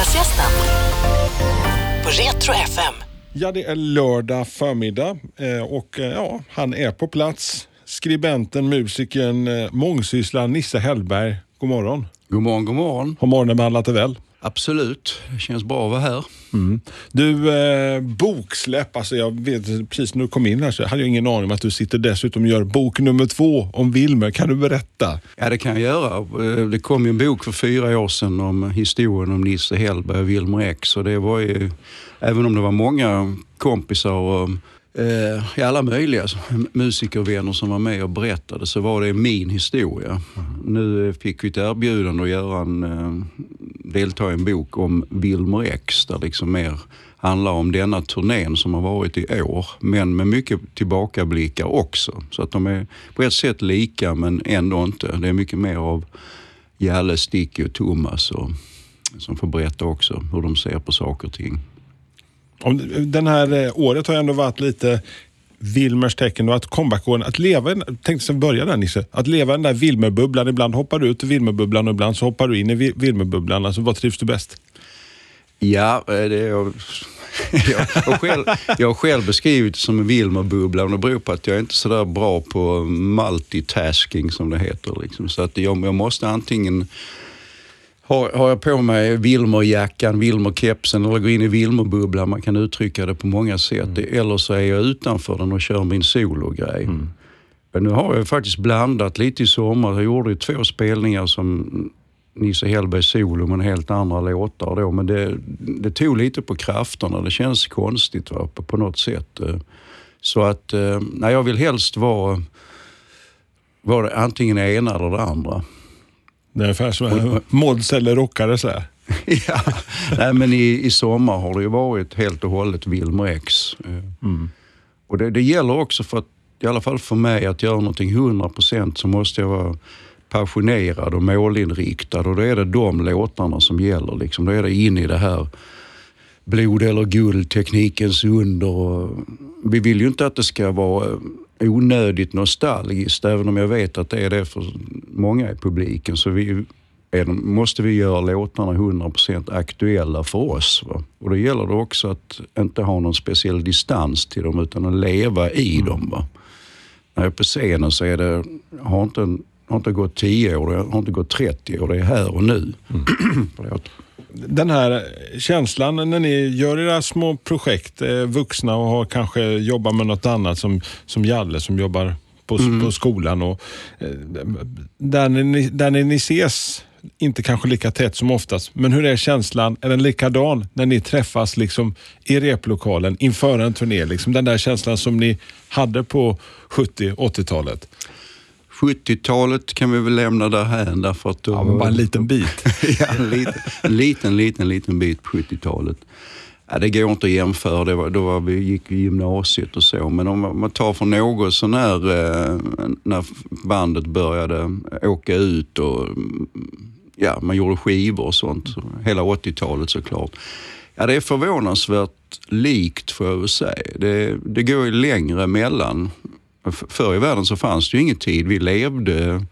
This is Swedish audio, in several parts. Fredagsgästen på Retro FM. Ja, det är lördag förmiddag och ja, han är på plats. Skribenten, musikern, mångsysslaren Nisse Hellberg. God morgon. God morgon, god morgon. Har morgonen behandlat det väl? Absolut, det känns bra att vara här. Mm. Du, boksläpp, alltså jag vet precis när du kom in här så hade jag ingen aning om att du sitter dessutom och gör bok nummer 2 om Wilmer. Kan du berätta? Ja, det kan jag göra. Det kom ju en bok för 4 år sedan om historien om Nisse Hellberg och Wilmer X. Och det var ju, även om det var många kompisar och alla möjliga musiker och vänner som var med och berättade, så var det min historia. Nu fick vi ett erbjudande att göra delta i en bok om Wilmer Ekstad, där liksom mer handlar om denna turnén som har varit i år, men med mycket tillbakablickar också, så att de är på ett sätt lika men ändå inte. Det är mycket mer av Jalle, Sticky och Thomas och, som får berätta också hur de ser på saker och ting. Den här året har ändå varit lite Wilmers tecken och att comebackåren, att leva, tänkte sen börja där Nisse, att leva den där Wilmerbubblan, ibland hoppar du ut i Wilmerbubblan och ibland så hoppar du in i Wilmerbubblan, alltså vad trivs du bäst? Ja, det är... Jag själv beskrivit som en Wilmer-bubbla, och det beror på att jag är inte så där bra på multitasking som det heter liksom. Så att jag måste antingen har jag på mig Wilmer-jackan, Wilmer-kepsen eller går in i Wilmer-bubblan, man kan uttrycka det på många sätt. Mm. Eller så är jag utanför den och kör min solo-grej. Mm. Men nu har jag faktiskt blandat lite i sommar. Jag gjorde 2 spelningar som Nisse Hellberg solo men helt andra låtar då. Men det tog lite på krafterna. Det känns konstigt på något sätt. Så att nej, jag vill helst vara antingen det ena eller det andra. Det är ungefär som mods eller rockare så här. Ja, nej, men i sommar har det ju varit helt och hållet Wilmer X. Mm. Och det gäller också för att, i alla fall för mig, att göra någonting 100% så måste jag vara passionerad och målinriktad. Och då är det de låtarna som gäller liksom. Då är det in i det här blod eller guld, teknikens under. Vi vill ju inte att det ska vara onödigt nostalgiskt, även om jag vet att det är det för många i publiken, så måste vi göra låtarna 100% aktuella för oss, va? Och då gäller det också att inte ha någon speciell distans till dem utan att leva i dem, va? När jag är på scenen så är det, har inte gått 10 år, jag har inte gått 30 år, det är här och nu. Mm. Den här känslan när ni gör era små projekt, vuxna och har kanske jobbar med något annat som Jalle som jobbar på skolan och där ni ses inte kanske lika tätt som oftast, men hur är känslan, är den likadan när ni träffas liksom i replokalen inför en turné liksom, den där känslan som ni hade på 70-80-talet? 70-talet kan vi väl lämna därhän därför att... Ja, men bara en liten bit. Ja, en liten bit på 70-talet. Ja, det går inte att jämföra, vi gick i gymnasiet och så. Men om man tar från något så när bandet började åka ut och ja, man gjorde skivor och sånt. Hela 80-talet såklart. Ja, det är förvånansvärt likt får jag väl säga. Det går ju längre mellan... Förr i världen så fanns det ju ingen tid. Vi levde,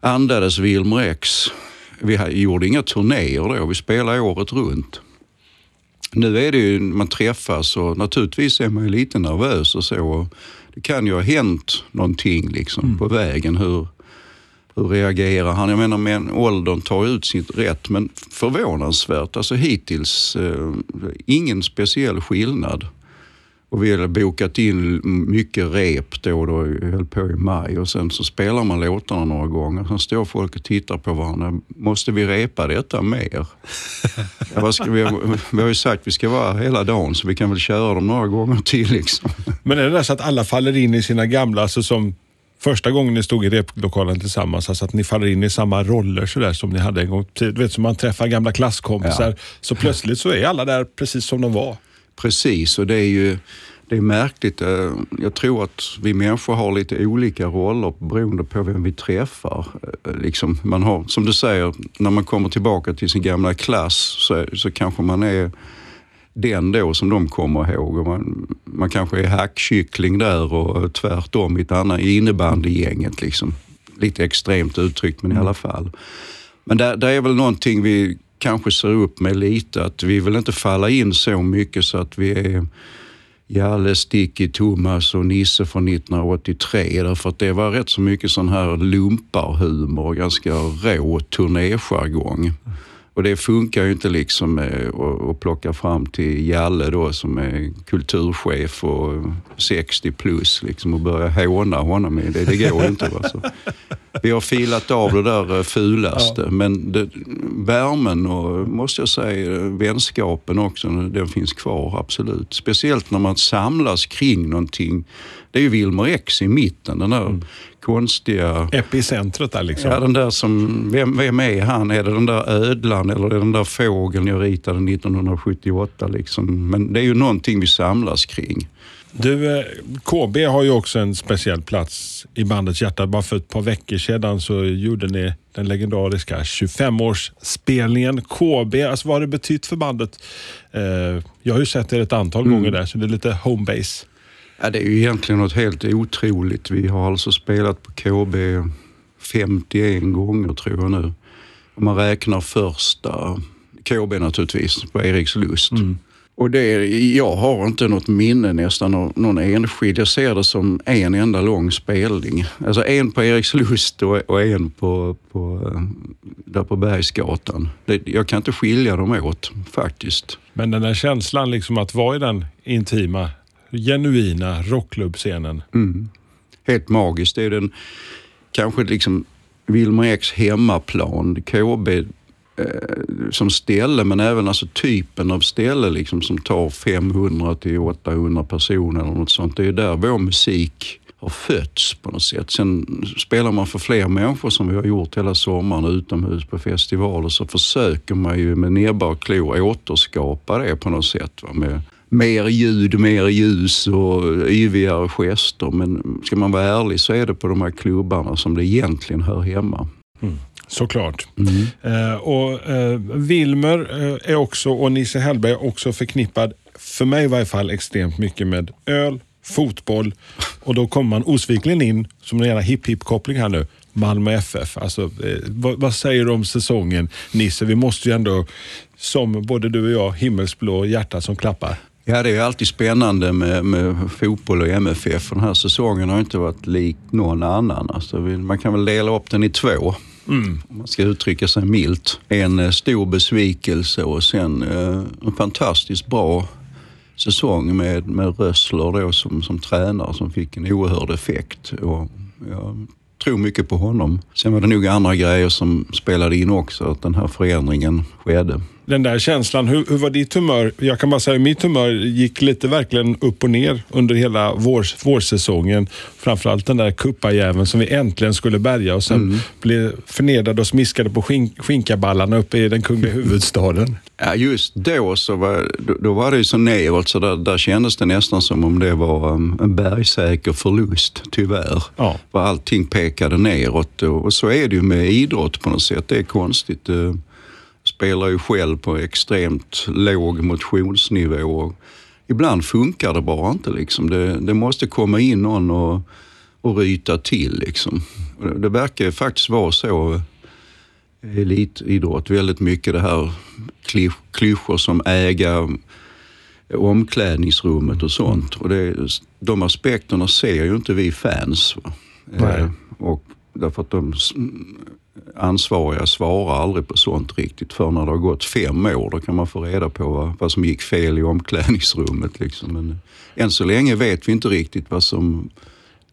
andades Wilmer X. Vi gjorde inga turnéer då. Vi spelade året runt. Nu är det ju, man träffas och naturligtvis är man ju lite nervös och så. Det kan ju ha hänt någonting liksom på vägen. Hur reagerar han? Jag menar, men åldern tar ut sitt rätt. Men förvånansvärt, alltså hittills ingen speciell skillnad. Och vi hade bokat in mycket rep då jag höll på i maj. Och sen så spelar man låtarna några gånger. Sen står folk och tittar på varandra. Måste vi repa detta mer? Vi har ju sagt att vi ska vara hela dagen, så vi kan väl köra dem några gånger till liksom. Men är det där så att alla faller in i sina gamla, alltså som första gången ni stod i replokalen tillsammans, alltså att ni faller in i samma roller så där som ni hade en gång? Du vet, som man träffar gamla klasskompisar, ja. Så plötsligt så är alla där precis som de var. Precis, och det är märkligt. Jag tror att vi människor har lite olika roller beroende på vem vi träffar. Liksom man har, som du säger, när man kommer tillbaka till sin gamla klass så kanske man är den då som de kommer ihåg. Och man kanske är hackkyckling där och tvärtom i ett annat innebandygänget. Liksom. Lite extremt uttryckt, men i alla fall. Men där är väl någonting vi kanske ser upp med lite, att vi vill inte falla in så mycket så att vi är Jalle, Sticky, Thomas och Nisse från 1983, därför att det var rätt så mycket sån här lumparhumor och ganska rå turnéjargång. Och det funkar ju inte liksom att plocka fram till Jalle då, som är kulturchef och 60 plus liksom, och börja håna honom med det. Det går inte. Alltså. Vi har filat av det där fulaste, ja. Men det, värmen och, måste jag säga, vänskapen också, den finns kvar, absolut. Speciellt när man samlas kring någonting. Det är ju Wilmer X i mitten, den där konstiga... epicentret där liksom. Ja, den där som... Vem är han? Är det den där ödlan eller är det den där fågeln jag ritade 1978 liksom? Men det är ju någonting vi samlas kring. Du, KB har ju också en speciell plats i bandets hjärta. Bara för ett par veckor sedan så gjorde ni den legendariska 25-årsspelningen KB. Alltså vad har det betytt för bandet? Jag har ju sett er ett antal gånger där, så det är lite homebase. Ja, det är ju egentligen något helt otroligt. Vi har alltså spelat på KB 51 gånger tror jag nu. Om man räknar första KB naturligtvis på Erikslust. Mm. Och det, jag har inte något minne nästan av någon enskild. Jag ser det som en enda lång spelning. Alltså en på Erikslust och en på där på Bergsgatan. Jag kan inte skilja dem åt faktiskt. Men den där känslan liksom att vara i den intima, genuina rockklubbscenen. Mm. Helt magiskt. Det är den kanske liksom Wilmer X hemmaplan, KB som ställe, men även alltså typen av ställe liksom, som tar 500 till 800 personer eller något sånt. Det är där vår musik har fötts på något sätt. Sen spelar man för fler människor som vi har gjort hela sommaren utomhus på festivaler, så försöker man ju med näbbar och klor återskapa det på något sätt, va? Med mer ljud, mer ljus och yvigare gester. Men ska man vara ärlig så är det på de här klubbarna som det egentligen hör hemma. Mm. Såklart. Mm. Och Wilmer är också, och Nisse Hellberg är också förknippad, för mig i varje fall, extremt mycket med öl, fotboll. Och då kommer man osvikligen in, som en jävla hip-hip-koppling här nu, Malmö FF. Alltså, vad säger du om säsongen, Nisse? Vi måste ju ändå, som både du och jag, himmelsblå hjärta som klappar. Ja, det är ju alltid spännande med fotboll och MFF. Den här säsongen har inte varit lik någon annan. Alltså, man kan väl dela upp den i två. Mm. Om man ska uttrycka sig milt. En stor besvikelse och sen en fantastiskt bra säsong med Rössler då som tränare, som fick en oerhörd effekt. Och jag tror mycket på honom. Sen var det nog andra grejer som spelade in också, att den här förändringen skedde. Den där känslan, hur var ditt humör? Jag kan bara säga att mitt humör gick lite verkligen upp och ner under hela vårsäsongen. Framförallt den där kuppajäveln som vi äntligen skulle bärga och sen blev förnedrade och smiskade på skinkaballarna uppe i den kungliga huvudstaden. Ja, just då så var det ju så neråt, så där kändes det nästan som om det var en bergsäker förlust, tyvärr. Ja. För allting pekade neråt och så är det ju med idrott på något sätt, det är konstigt. Spelar ju själv på extremt låg motionsnivå och ibland funkar det bara inte liksom. Det måste komma in någon och ryta till liksom. Det verkar faktiskt vara så elitidrott väldigt mycket, det här klyschor som äga omklädningsrummet och sånt, och de aspekterna ser ju inte vi fans, va? Och därför att de ansvariga svarar aldrig på sånt riktigt, för när det har gått 5 år då kan man få reda på vad som gick fel i omklädningsrummet liksom. Men än så länge vet vi inte riktigt vad som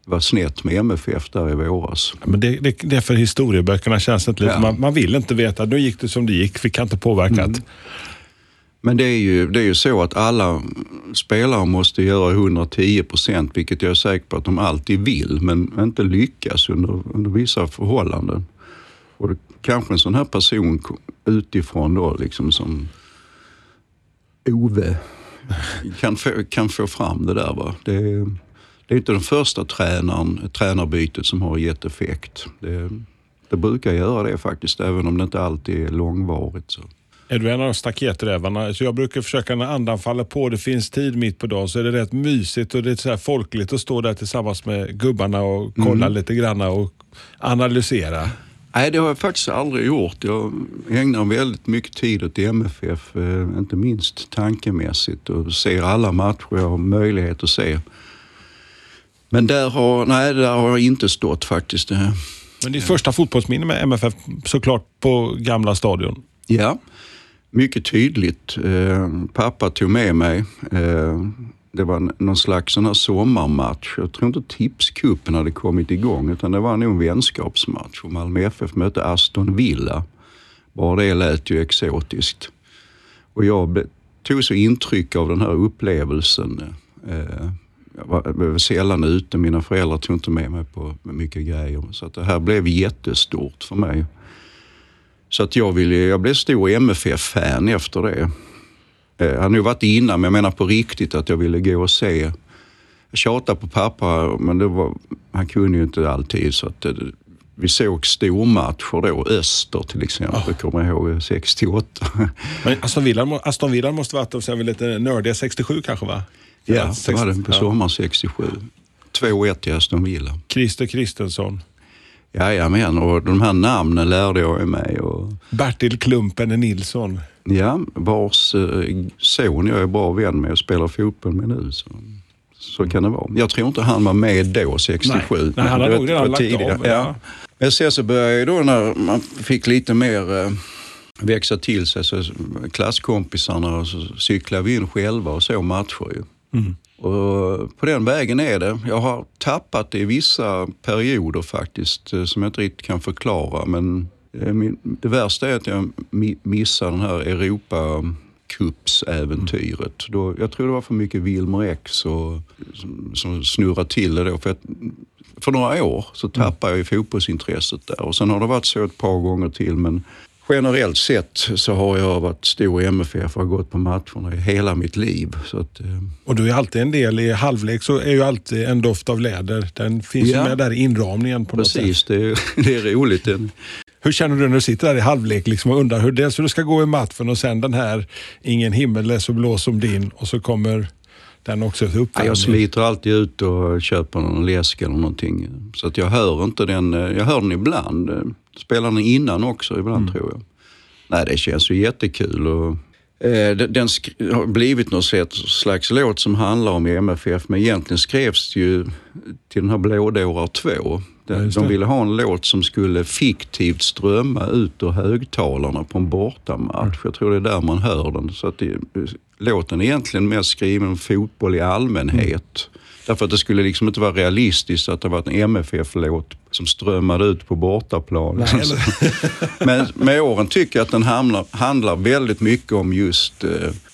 var snett med MFF där i våras. Men det är för historieböckerna känns det lite. Ja. Man vill inte veta, nu gick det som det gick, vi kan inte påverka. Men det är ju så att alla spelare måste göra 110%, vilket jag är säker på att de alltid vill, men inte lyckas under vissa förhållanden. Och kanske en sån här person utifrån då, liksom som Ove, kan få fram det där, va? Det är inte den första tränarbytet som har gett effekt. Det brukar göra det faktiskt, även om det inte alltid är långvarigt så. Är du en av staketrävarna? Så jag brukar försöka, när andan faller på, det finns tid mitt på dagen, så är det rätt mysigt och det är så här folkligt att stå där tillsammans med gubbarna och kolla lite granna och analysera. Nej, det har jag faktiskt aldrig gjort. Jag ägnar väldigt mycket tid åt MFF, inte minst tankemässigt, och ser alla matcher jag har möjlighet att se. Men där har jag inte stått faktiskt. Men ditt första fotbollsminne med MFF, såklart på Gamla Stadion. Ja, mycket tydligt. Pappa tog med mig. Det var någon slags sån här sommarmatch. Jag tror inte tipscupen hade kommit igång, utan det var nog en vänskapsmatch. Och Malmö FF mötte Aston Villa. Bara det lät ju exotiskt. Och jag tog så intryck av den här upplevelsen. Jag var sällan ute. Mina föräldrar tog inte med mig på mycket grejer. Så att det här blev jättestort för mig. Så att jag blev stor MFF-fan efter det. Jag hade nog varit innan, men jag menar på riktigt att jag ville gå och se. Jag tjatade på pappa, men han kunde ju inte alltid. Så att vi såg stormatcher då, Öster till exempel, kommer jag ihåg, 68. Men Aston Villa måste varit av lite nördiga 67 kanske, va? Ja, det var den på sommar 67. 2-1 till Aston Villa. Christer Christensen. Jajamän, och de här namnen lärde jag mig. Och Bertil Klumpen Nilsson. Ja, vars son jag är bra vän med och spelar fotboll med nu. Så kan det vara. Jag tror inte han var med då, 67. Nej, han hade nog redan lagt av. Ja. Men sen så började jag då när man fick lite mer växa till sig. Så klasskompisarna, och så cyklade vi in själva och så matcher ju. Mm. Och på den vägen är det. Jag har tappat det i vissa perioder faktiskt som jag inte riktigt kan förklara. Men det värsta är att jag missar den här Europacups-äventyret. Jag tror det var för mycket Wilmer Ekstad som snurrade till det då. För några år så tappade jag ju fotbollsintresset där. Och sen har det varit så ett par gånger till, men generellt sett så har jag varit stor i MFF och gått på matcherna i hela mitt liv. Så att, och du är alltid en del i halvlek, så är ju alltid en doft av läder. Den finns ju med där i inramningen på något sätt. Precis, det är roligt. Hur känner du när du sitter där i halvlek liksom och undrar hur dels hur du ska gå i matchen och sen den här ingen himmel är så blå som din och så kommer den också upp? Ja, jag sliter alltid ut och köper någon läsk eller någonting. Så att jag hör inte den. Jag hör den ibland. Spelar den innan också ibland tror jag. Nej, det känns ju jättekul. Och, den har blivit något slags låt som handlar om MFF. Men egentligen skrevs det ju till den här Blådårar 2. De ville ha en låt som skulle fiktivt strömma ut ur högtalarna på en bortamatch. Jag tror det är där man hör den. Så att låten är egentligen mer skriven om fotboll i allmänhet. Därför att det skulle liksom inte vara realistiskt att det var en MFF-låt som strömmade ut på bortaplan. Nej, men med åren tycker jag att den handlar väldigt mycket om just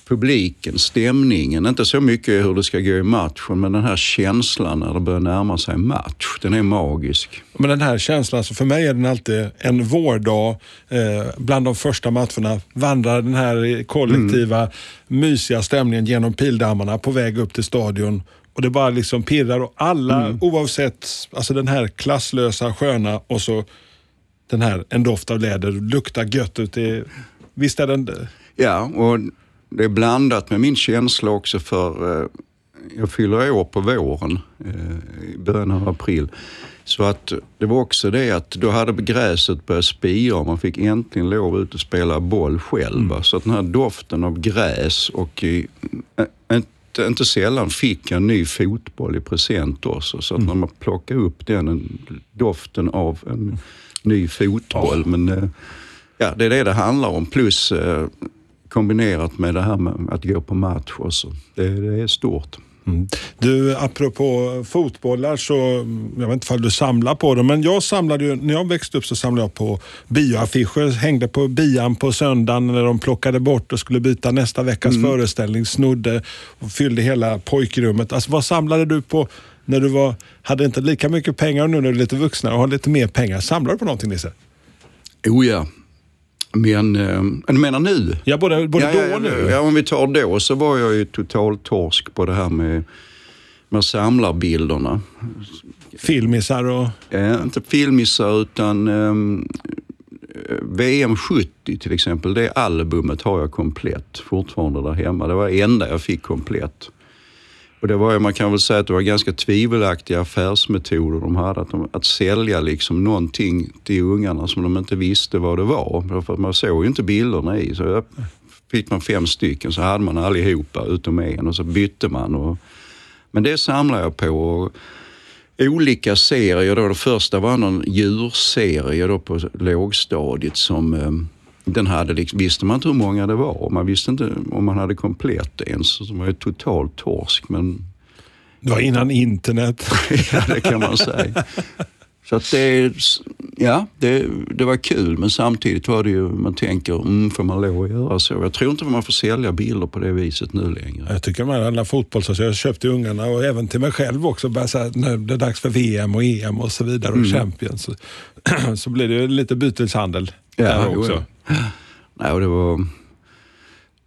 publiken, stämningen. Inte så mycket hur det ska gå i matchen, men den här känslan när det börjar närma sig match, den är magisk. Men den här känslan, så för mig är den alltid en vårdag, bland de första matcherna vandrar den här kollektiva mysiga stämningen genom pildammarna på väg upp till stadion. Och det bara liksom pirrar och alla, oavsett, alltså den här klasslösa, sköna och så den här en doft av läder, luktar gött ut. Visst är den? Ja, och det är blandat med min känsla också för jag fyller år på våren, i början av april. Så att det var också det att då hade gräset börjat spira och man fick äntligen lov ut och spela boll själva. Så att den här doften av gräs och inte sällan fick jag en ny fotboll i present också. Så att när man plockar upp den doften av en ny fotboll. Men ja, det är det handlar om. Plus kombinerat med det här med att gå på match också. Det är stort. Mm. Du, apropå fotbollar, så jag vet inte om du samlar på dem, men jag samlade ju, när jag växte upp så samlade jag på bioaffischer, hängde på bian på söndagen när de plockade bort och skulle byta nästa veckas föreställning, snodde och fyllde hela pojkrummet. Alltså vad samlade du på när du hade inte lika mycket pengar, nu när du är lite vuxnare och har lite mer pengar? Samlar du på någonting, Nisse? Ja. Men du menar nu? Ja, både då och nu. Ja, om vi tar då så var jag ju totalt torsk på det här med samlarbilderna. Filmisar och? Inte filmisar utan VM 70 till exempel. Det albumet har jag komplett fortfarande där hemma. Det var det enda jag fick komplett. Och det var, man kan väl säga att det var ganska tvivelaktiga affärsmetoder de hade. Att sälja liksom någonting till ungarna som de inte visste vad det var. För man såg ju inte bilderna i. Så fick man 5 stycken så hade man allihopa utom en och så bytte man. Men det samlar jag på. Och olika serier då. Det första var någon djurserie då på lågstadiet som... Den hade liksom, visste man inte hur många det var. Man visste inte om man hade komplett ens. Så det var ju totalt torsk. Men... Det var innan internet. Ja, det kan man säga. Så att det, ja, det var kul. Men samtidigt var det ju, man tänker, får man lov att göra så? Jag tror inte att man får sälja bilder på det viset nu längre. Jag tycker man alla fotboll, så jag köpte ungarna och även till mig själv också. Bara så här, när det är dags för VM och EM och så vidare och Champions. Så blir det ju lite byteshandel där också. Jo. Nej, och det var,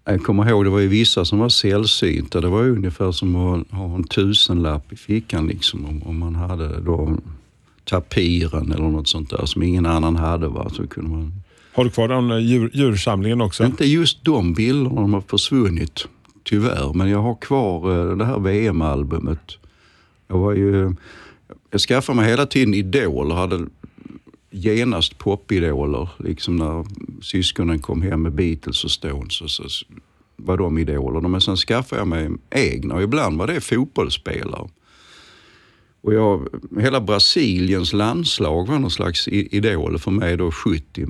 jag kommer ihåg, det var ju vissa som var sällsynta. Det var ju ungefär som att ha en 1000-lapp i fickan liksom, om man hade då tapiren eller något sånt där som ingen annan hade, va? Så kunde man... Har du kvar den djursamlingen också? Inte just de bilderna, de har försvunnit tyvärr, men jag har kvar det här VM-albumet. Jag skaffade mig hela tiden idol och hade genast popidoler liksom när syskonen kom hem med Beatles och Stones och så var de idoler. Men sen skaffade jag mig egna och ibland var det fotbollsspelare. Och hela Brasiliens landslag var någon slags idol för mig då 70.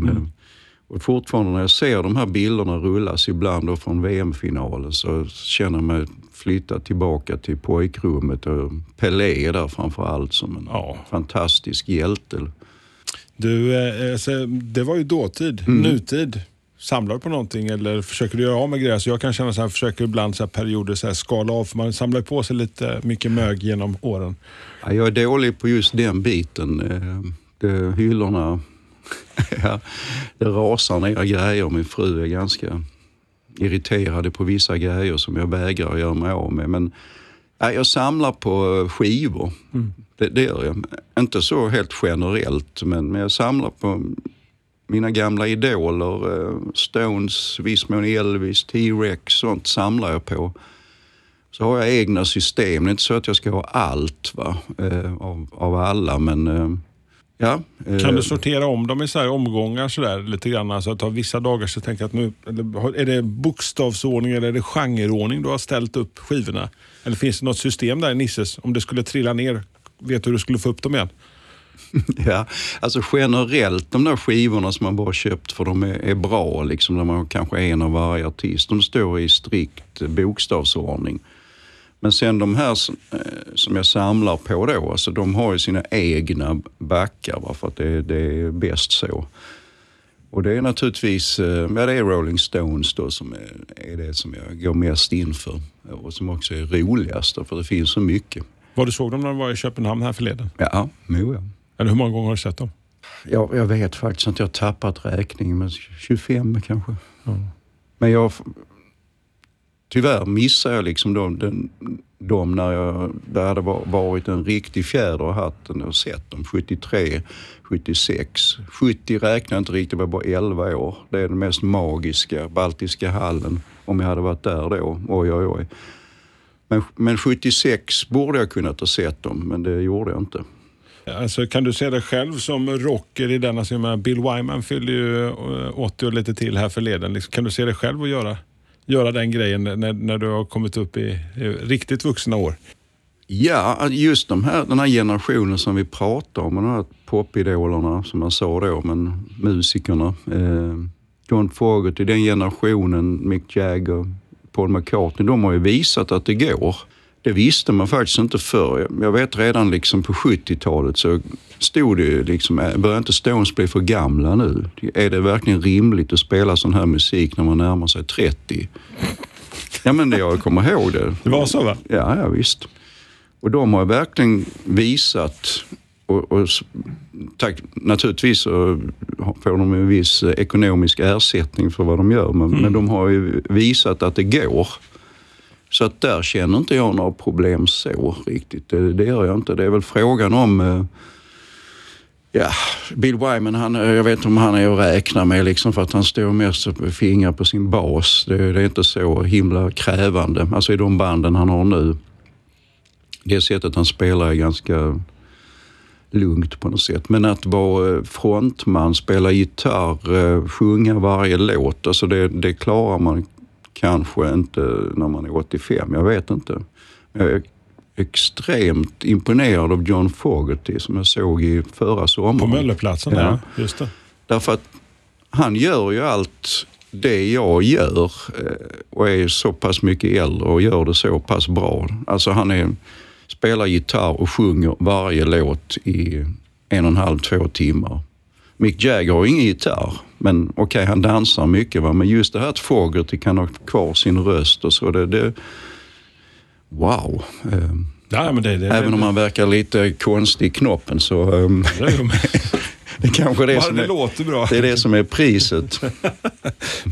Och fortfarande när jag ser de här bilderna rullas ibland då från VM-finalen så känner jag mig flytta tillbaka till pojkrummet och Pelé där framför allt som en fantastisk hjälte. Du, det var ju dåtid, nutid. Samlar du på någonting eller försöker du göra av med grejer? Så jag kan känna så här, försöker ibland så här perioder så här skala av. För man samlar på sig lite mycket mög genom åren. Ja, jag är dålig på just den biten. Hyllorna, det rasar ner grejer. Min fru är ganska irriterad på vissa grejer som jag vägrar göra mig av med. Men jag samlar på skivor. Det gör jag. Inte så helt generellt, men jag samlar på mina gamla idoler. Stones, viss mån Elvis, T-Rex, sånt samlar jag på. Så har jag egna system. Det är inte så att jag ska ha allt, va? Av alla, men... Ja, kan du sortera om dem i så här omgångar så där lite grann, alltså att ha vissa dagar så tänker jag att nu är det bokstavsordning eller är det genreordning du har ställt upp skivorna, eller finns det något system där i Nisses, om det skulle trilla ner, vet du hur du skulle få upp dem igen? Ja, alltså generellt de där skivorna som man bara köpt för de är bra liksom, där man kanske är en av varje artist, de står i strikt bokstavsordning. Men sen de här som jag samlar på då, alltså de har ju sina egna backar, va? För att det är bäst så. Och det är naturligtvis, det är Rolling Stones då som är det som jag går mest inför. Och som också är roligast, för det finns så mycket. Var du såg dem när du var i Köpenhamn här förleden? Ja, moja. Eller hur många gånger har du sett dem? Ja, jag vet faktiskt inte, jag har tappat räkningen, men 25 kanske. Mm. Men jag... Tyvärr missar jag liksom de när jag, där hade varit en riktig fjäder i hatten och sett dem. 73, 76, 70 räknar jag inte riktigt, det var bara 11 år. Det är den mest magiska baltiska hallen om jag hade varit där då. Oj. Men 76 borde jag kunnat ha sett dem, men det gjorde jag inte. Alltså, kan du se dig själv som rocker i denna scenen? Bill Wyman fyllde ju 80 och lite till här förleden. Liksom, kan du se dig själv och göra den grejen när du har kommit upp i riktigt vuxna år? Ja, just den här generationen som vi pratar om, de här popidolerna som man sa då, men musikerna. John Fogerty, den generationen, Mick Jagger, Paul McCartney, de har ju visat att det går. Det visste man faktiskt inte förr. Jag vet redan liksom på 70-talet så stod det ju liksom, börjar inte Stones bli för gamla nu? Är det verkligen rimligt att spela sån här musik när man närmar sig 30? Ja, men jag kommer ihåg det. Det var så, va? Ja, visst. Och de har verkligen visat, och naturligtvis så får de en viss ekonomisk ersättning för vad de gör, men de har ju visat att det går. Så att där känner inte jag några problem så riktigt. Det gör jag inte. Det är väl frågan om... Ja, Bill Wyman, jag vet inte om han är att räkna med liksom, för att han står mest med fingrar på sin bas. Det är inte så himla krävande. Alltså i de banden han har nu. Det sättet han spelar är ganska lugnt på något sätt. Men att vara frontman, spela gitarr, sjunga varje låt, alltså det klarar man kanske inte när man är 85, jag vet inte. Jag är extremt imponerad av John Fogerty som jag såg i förra sommaren. På Mölleplatsen, ja. Ja, just det. Därför att han gör ju allt det jag gör och är så pass mycket äldre och gör det så pass bra. Alltså han spelar gitarr och sjunger varje låt i 1,5-2 timmar. Mick Jagger har ingen gitarr, men okej, han dansar mycket, va? Men just det här att Fogerty kan ha kvar sin röst och så, det wow. Ja, men det, även om han verkar lite konstig i knoppen så... Det kanske det som det låter bra. Det är det som är priset.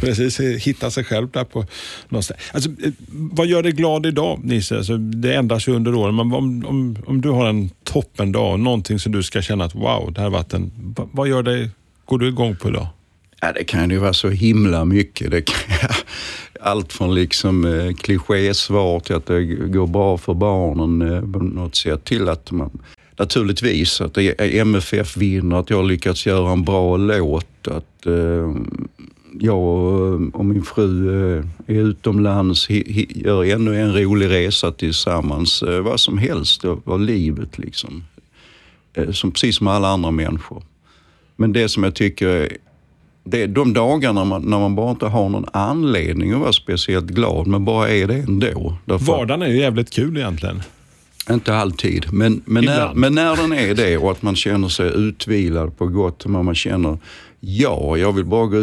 Precis, hitta sig själv där på någonstans. Alltså, vad gör dig glad idag, Nisse? Alltså, det ändras ju under åren. Men om du har en toppen dag, någonting som du ska känna att wow, det här vatten. Vad gör dig, går du igång på idag? Ja, det kan ju vara så himla mycket. Det kan, allt från liksom klichésvar till att det går bra för barnen på något sätt till att man... Naturligtvis, att MFF vinner, att jag har lyckats göra en bra låt, att jag och min fru är utomlands, gör ännu en rolig resa tillsammans, vad som helst av livet liksom. Som, precis som alla andra människor. Men det som jag tycker, det är de dagarna när man bara inte har någon anledning att vara speciellt glad, men bara är det ändå. Därför... Vardagen är ju jävligt kul egentligen. Inte alltid, men när den är det och att man känner sig utvilad på gott, och man känner jag vill bara gå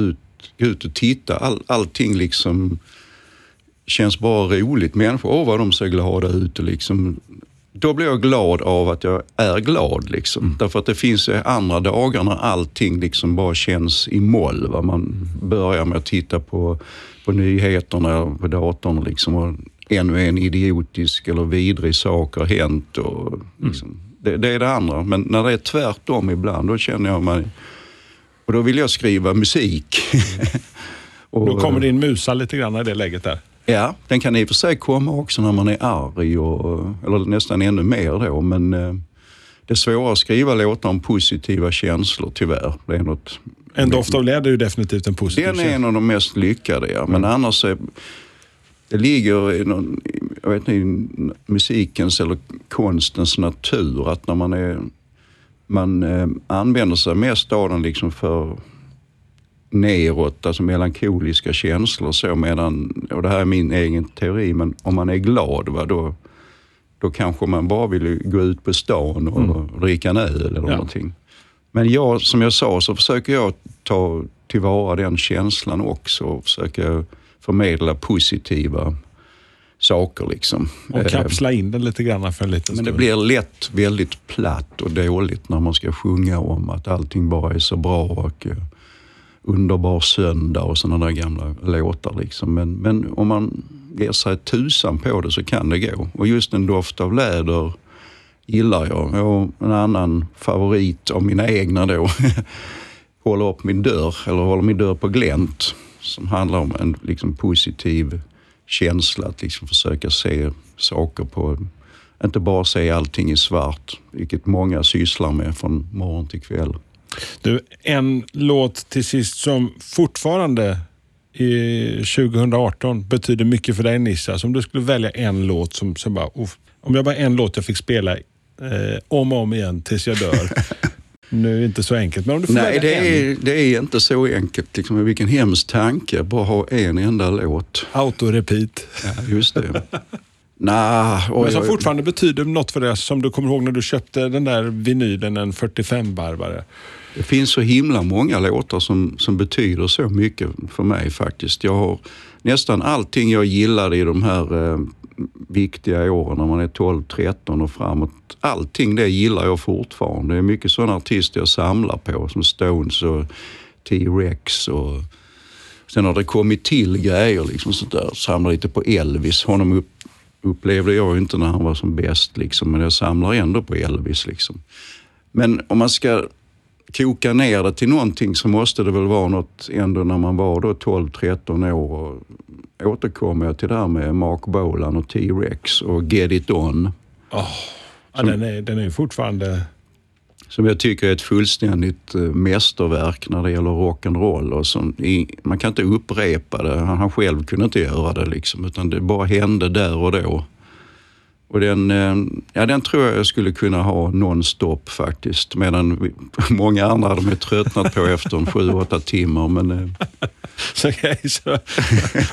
ut och titta, allting liksom känns bara roligt. Människor, vad de ser glada ut och liksom, då blir jag glad av att jag är glad liksom. Därför att det finns andra dagar när allting liksom bara känns i moll, va? Man börjar med att titta på nyheterna på datorn liksom, och ännu en idiotisk eller vidrig sak har hänt. Och liksom, det är det andra. Men när det är tvärtom ibland, då känner jag mig... Och då vill jag skriva musik. Och, då kommer din musa lite grann i det läget där. Ja, den kan i och för sig komma också när man är arg. Eller nästan ännu mer då. Men det är svårare att skriva låtar om positiva känslor, tyvärr. Det är något... En doft av läder är ju definitivt en positiv känsla. Den är en av de mest lyckade, ja. Men annars är... Det ligger i i musikens eller konstens natur att när man använder sig mest av den liksom för neråt, alltså melankoliska känslor så, medan, och det här är min egen teori, men om man är glad, va, då kanske man bara vill gå ut på stan och dricka en öl eller någonting. Men jag, som jag sa, så försöker jag ta tillvara den känslan också och försöka förmedla positiva saker liksom. Och kapsla in den lite grann för en liten stund. Men det blir lätt väldigt platt och dåligt när man ska sjunga om att allting bara är så bra och underbar söndag och sådana där gamla låtar liksom. Men om man ger sig tusan på det så kan det gå. Och just en doft av läder gillar jag. Och en annan favorit av mina egna då håller min dörr på glänt, som handlar om en liksom positiv känsla, att liksom försöka se saker på, inte bara se allting i svart, vilket många sysslar med från morgon till kväll. Du, en låt till sist som fortfarande i 2018 betyder mycket för dig, Nisse, som du skulle välja en låt som bara, om jag bara en låt jag fick spela om och om igen tills jag dör. Nu är det inte så enkelt. Men om du får det är inte så enkelt. Liksom, vilken hemsk tanke. Bara ha en enda låt. Autorepeat. Ja, just det. Men som fortfarande betyder något för dig, som du kommer ihåg när du köpte den där vinylen, en 45-varvare. Det finns så himla många låtar som betyder så mycket för mig faktiskt. Jag har nästan allting jag gillade i de här viktiga åren när man är 12, 13 och framåt. Allting det gillar jag fortfarande. Det är mycket sådana artister jag samlar på, som Stones och T-Rex, och sen har det kommit till grejer liksom sånt där. Samlar lite på Elvis. Honom upplevde jag inte när han var som bäst liksom, men jag samlar ändå på Elvis liksom. Men om man ska koka ner det till någonting så måste det väl vara något ändå när man var då 12-13 år. Återkommer jag till det här med Mark Bowland och T-Rex och Get It On. Den är fortfarande... Som jag tycker är ett fullständigt mästerverk när det gäller rock'n'roll. Och man kan inte upprepa det. Han själv kunde inte göra det liksom. Utan det bara hände där och då. Och den tror jag skulle kunna ha non-stop faktiskt. Medan många andra hade mig tröttnat på efter en 7-8 timmar. Men, så,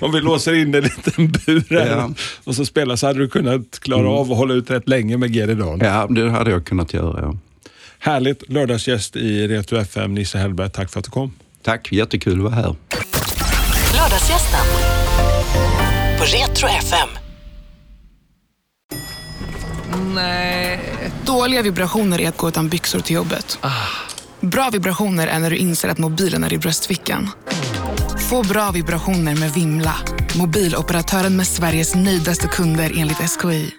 om vi låser in en liten bur och så spelar, så hade du kunnat klara av och hålla ut rätt länge med Geridon. Ja, det hade jag kunnat göra, ja. Härligt, lördagsgäst i Retro FM, Nisse Hellberg. Tack för att du kom. Tack, jättekul att vara här. Lördagsgästen på Retro FM. Nej. Dåliga vibrationer är att gå utan byxor till jobbet. Bra vibrationer är när du inser att mobilen är i bröstfickan. Få bra vibrationer med Vimla. Mobiloperatören med Sveriges nöjdaste kunder enligt SKI.